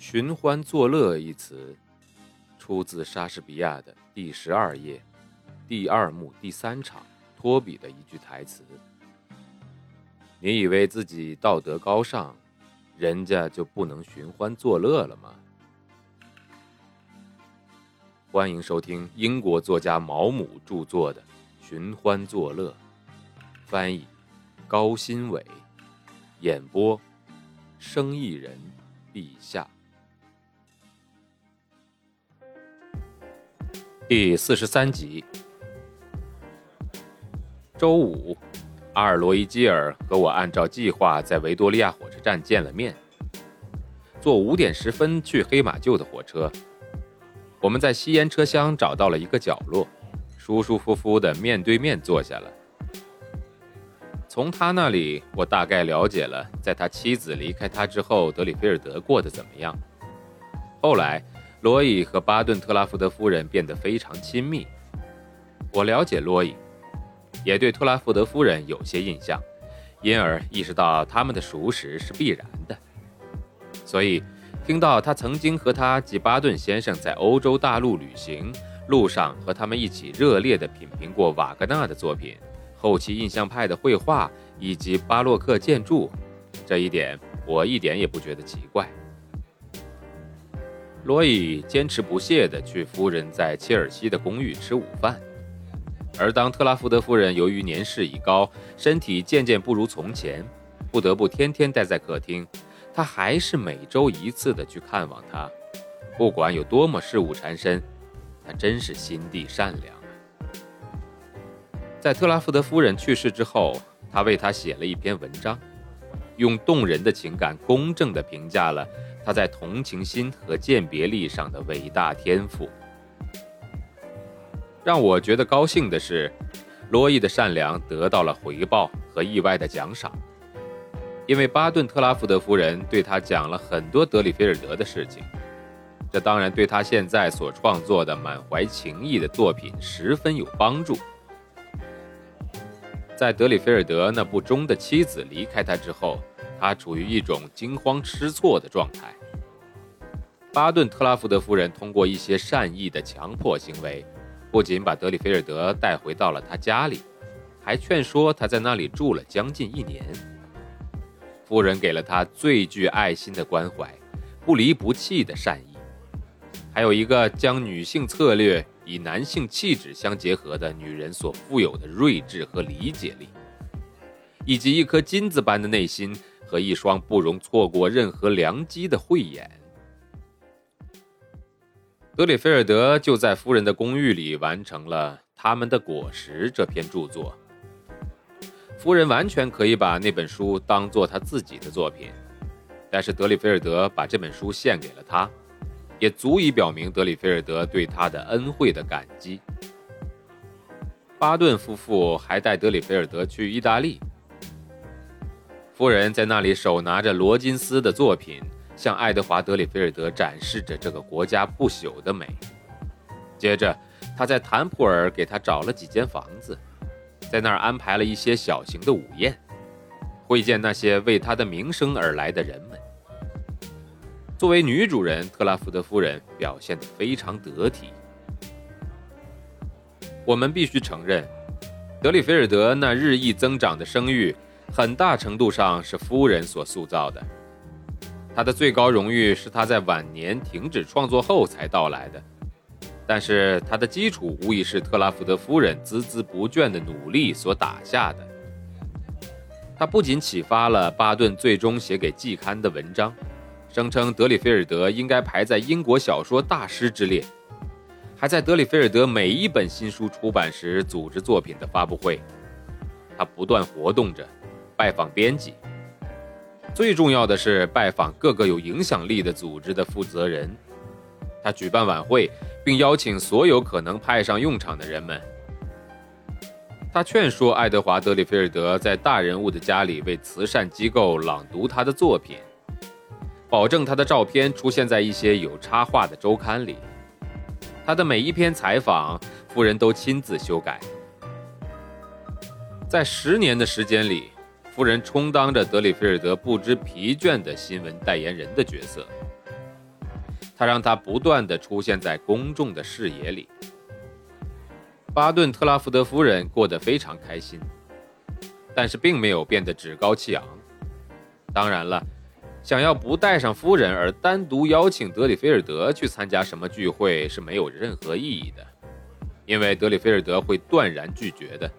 寻欢作乐一词出自莎士比亚的第12页第2幕第3场托比的一句台词，你以为自己道德高尚，人家就不能寻欢作乐了吗？欢迎收听英国作家毛姆著作的《寻欢作乐》，翻译高新伟，演播生意人陛下。第43集，周5，阿尔罗伊基尔和我按照计划在维多利亚火车站见了面，坐5点10分去黑马厩的火车。我们在吸烟车厢找到了一个角落，舒舒服服的面对面坐下了。从他那里，我大概了解了在他妻子离开他之后，德里菲尔德过得怎么样。后来罗伊和巴顿特拉福德夫人变得非常亲密，我了解罗伊，也对特拉福德夫人有些印象，因而意识到他们的熟识是必然的。所以听到他曾经和他及巴顿先生在欧洲大陆旅行，路上和他们一起热烈地品评过瓦格纳的作品、后期印象派的绘画以及巴洛克建筑，这一点我一点也不觉得奇怪。罗伊坚持不懈地去夫人在切尔西的公寓吃午饭，而当特拉福德夫人由于年事已高，身体渐渐不如从前，不得不天天待在客厅，他还是每周1次的去看望他，不管有多么事物缠身，他真是心地善良啊。在特拉福德夫人去世之后，他为她写了一篇文章，用动人的情感公正地评价了他在同情心和鉴别力上的伟大天赋。让我觉得高兴的是，罗伊的善良得到了回报和意外的奖赏。因为巴顿特拉福德夫人对他讲了很多德里菲尔德的事情，这当然对他现在所创作的满怀情意的作品十分有帮助。在德里菲尔德那不忠的妻子离开他之后，他处于一种惊慌失措的状态。巴顿特拉福德夫人通过一些善意的强迫行为，不仅把德里菲尔德带回到了他家里，还劝说他在那里住了将近1年。夫人给了他最具爱心的关怀，不离不弃的善意，还有一个将女性策略与男性气质相结合的女人所富有的睿智和理解力，以及一颗金子般的内心和一双不容错过任何良机的慧眼。德里菲尔德就在夫人的公寓里完成了《他们的果实》这篇著作。夫人完全可以把那本书当作他自己的作品，但是德里菲尔德把这本书献给了他，也足以表明德里菲尔德对他的恩惠的感激。巴顿夫妇还带德里菲尔德去意大利，夫人在那里手拿着罗金斯的作品，向爱德华·德里菲尔德展示着这个国家不朽的美。接着他在坦普尔给他找了几间房子，在那儿安排了一些小型的午宴，会见那些为她的名声而来的人们。作为女主人，特拉福德夫人表现得非常得体。我们必须承认，德里菲尔德那日益增长的声誉，很大程度上是夫人所塑造的。她的最高荣誉是她在晚年停止创作后才到来的。但是他的基础无疑是特拉福德夫人孜孜不倦的努力所打下的。他不仅启发了巴顿最终写给季刊的文章，声称德里菲尔德应该排在英国小说大师之列，还在德里菲尔德每一本新书出版时组织作品的发布会。他不断活动着，拜访编辑，最重要的是拜访各个有影响力的组织的负责人。他举办晚会，并邀请所有可能派上用场的人们。他劝说爱德华·德里菲尔德在大人物的家里为慈善机构朗读他的作品，保证他的照片出现在一些有插画的周刊里。他的每一篇采访，夫人都亲自修改。在10年的时间里，夫人充当着德里菲尔德不知疲倦的新闻代言人的角色。它让它不断地出现在公众的视野里。巴顿特拉福德夫人过得非常开心，但是并没有变得趾高气昂。当然了，想要不带上夫人而单独邀请德里菲尔德去参加什么聚会是没有任何意义的，因为德里菲尔德会断然拒绝的。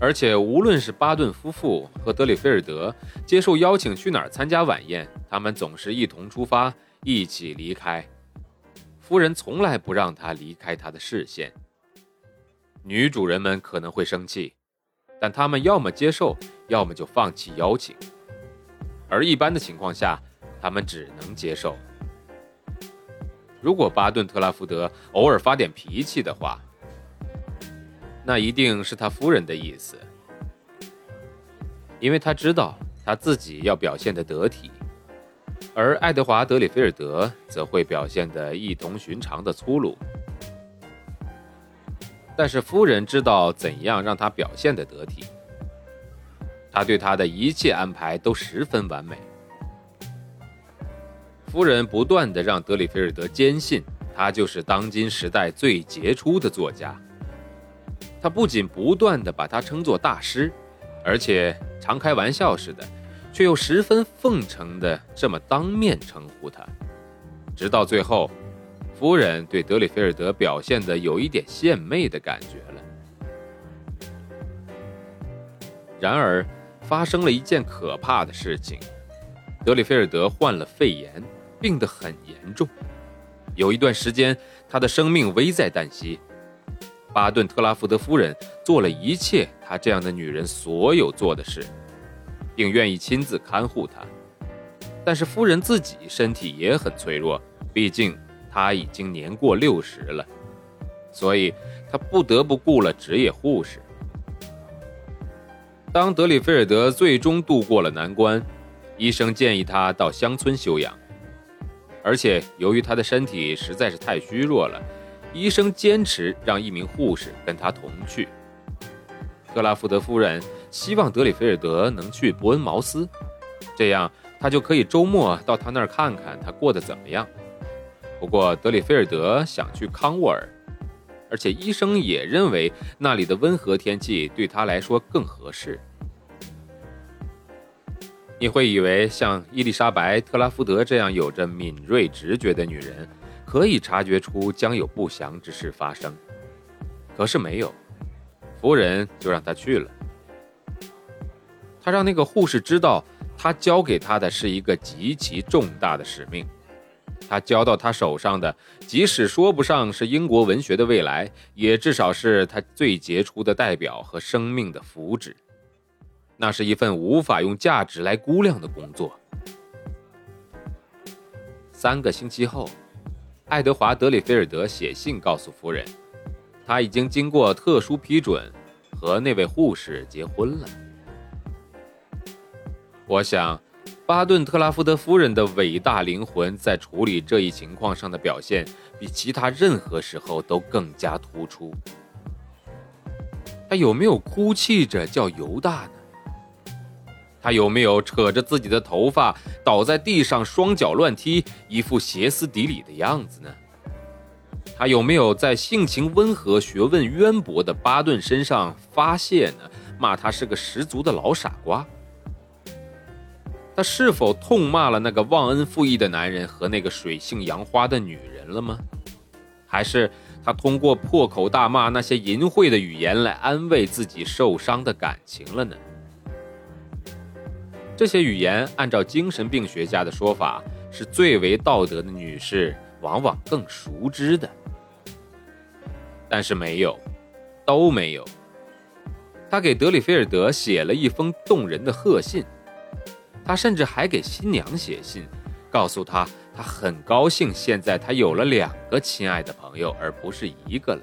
而且无论是巴顿夫妇和德里菲尔德接受邀请去哪儿参加晚宴，他们总是一同出发，一起离开。夫人从来不让他离开他的视线。女主人们可能会生气，但他们要么接受，要么就放弃邀请。而一般的情况下，他们只能接受。如果巴顿特拉福德偶尔发点脾气的话，那一定是他夫人的意思，因为他知道他自己要表现得得体，而爱德华·德里菲尔德则会表现得异同寻常的粗鲁。但是夫人知道怎样让他表现得得体，他对他的一切安排都十分完美。夫人不断地让德里菲尔德坚信他就是当今时代最杰出的作家。他不仅不断地把他称作大师，而且常开玩笑似的，却又十分奉承地这么当面称呼他。直到最后，夫人对德里菲尔德表现得有一点献媚的感觉了。然而，发生了一件可怕的事情，德里菲尔德患了肺炎，病得很严重。有一段时间，他的生命危在旦夕。巴顿特拉福德夫人做了一切她这样的女人所有做的事，并愿意亲自看护她。但是夫人自己身体也很脆弱，毕竟她已经年过60了，所以她不得不雇了职业护士。当德里菲尔德最终度过了难关，医生建议她到乡村休养，而且由于她的身体实在是太虚弱了，医生坚持让一名护士跟他同去。特拉福德夫人希望德里菲尔德能去伯恩茅斯，这样他就可以周末到他那儿看看他过得怎么样。不过德里菲尔德想去康沃尔，而且医生也认为那里的温和天气对他来说更合适。你会以为像伊丽莎白·特拉福德这样有着敏锐直觉的女人可以察觉出将有不祥之事发生，可是没有，夫人就让他去了。他让那个护士知道，他交给他的是一个极其重大的使命。他交到他手上的，即使说不上是英国文学的未来，也至少是他最杰出的代表和生命的福祉。那是一份无法用价值来估量的工作。3个星期后，爱德华·德里菲尔德写信告诉夫人，他已经经过特殊批准，和那位护士结婚了。我想，巴顿特拉福德夫人的伟大灵魂在处理这一情况上的表现，比其他任何时候都更加突出。他有没有哭泣着叫犹大呢？他有没有扯着自己的头发倒在地上双脚乱踢，一副歇斯底里的样子呢？他有没有在性情温和学问渊博的巴顿身上发泄呢？骂他是个十足的老傻瓜。他是否痛骂了那个忘恩负义的男人和那个水性杨花的女人了吗？还是他通过破口大骂那些淫秽的语言来安慰自己受伤的感情了呢？这些语言按照精神病学家的说法，是最为道德的女士往往更熟知的。但是没有，都没有。他给德里菲尔德写了一封动人的贺信，他甚至还给新娘写信，告诉她他很高兴现在他有了2个亲爱的朋友，而不是1个了。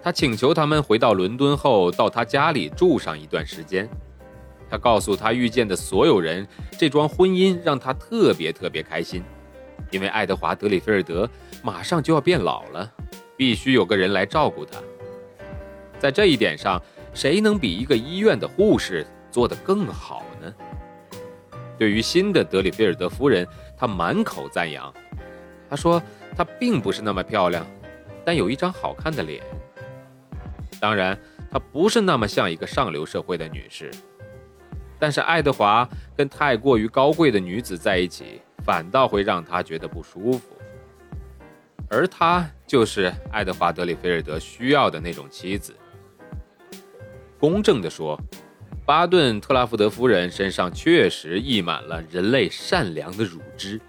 他请求他们回到伦敦后到他家里住上一段时间。他告诉他遇见的所有人，这桩婚姻让他特别开心，因为爱德华·德里菲尔德马上就要变老了，必须有个人来照顾他。在这一点上，谁能比一个医院的护士做得更好呢？对于新的德里菲尔德夫人，他满口赞扬。他说她并不是那么漂亮，但有一张好看的脸。当然，她不是那么像一个上流社会的女士，但是爱德华跟太过于高贵的女子在一起，反倒会让她觉得不舒服。而她就是爱德华·德里菲尔德需要的那种妻子。公正地说，巴顿特拉福德夫人身上确实溢满了人类善良的乳汁，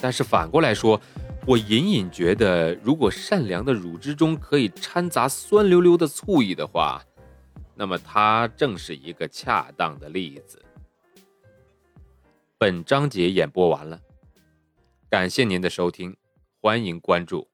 但是反过来说，我隐隐觉得，如果善良的乳汁中可以掺杂酸溜溜的醋意的话，那么它正是一个恰当的例子。本章节演播完了，感谢您的收听，欢迎关注。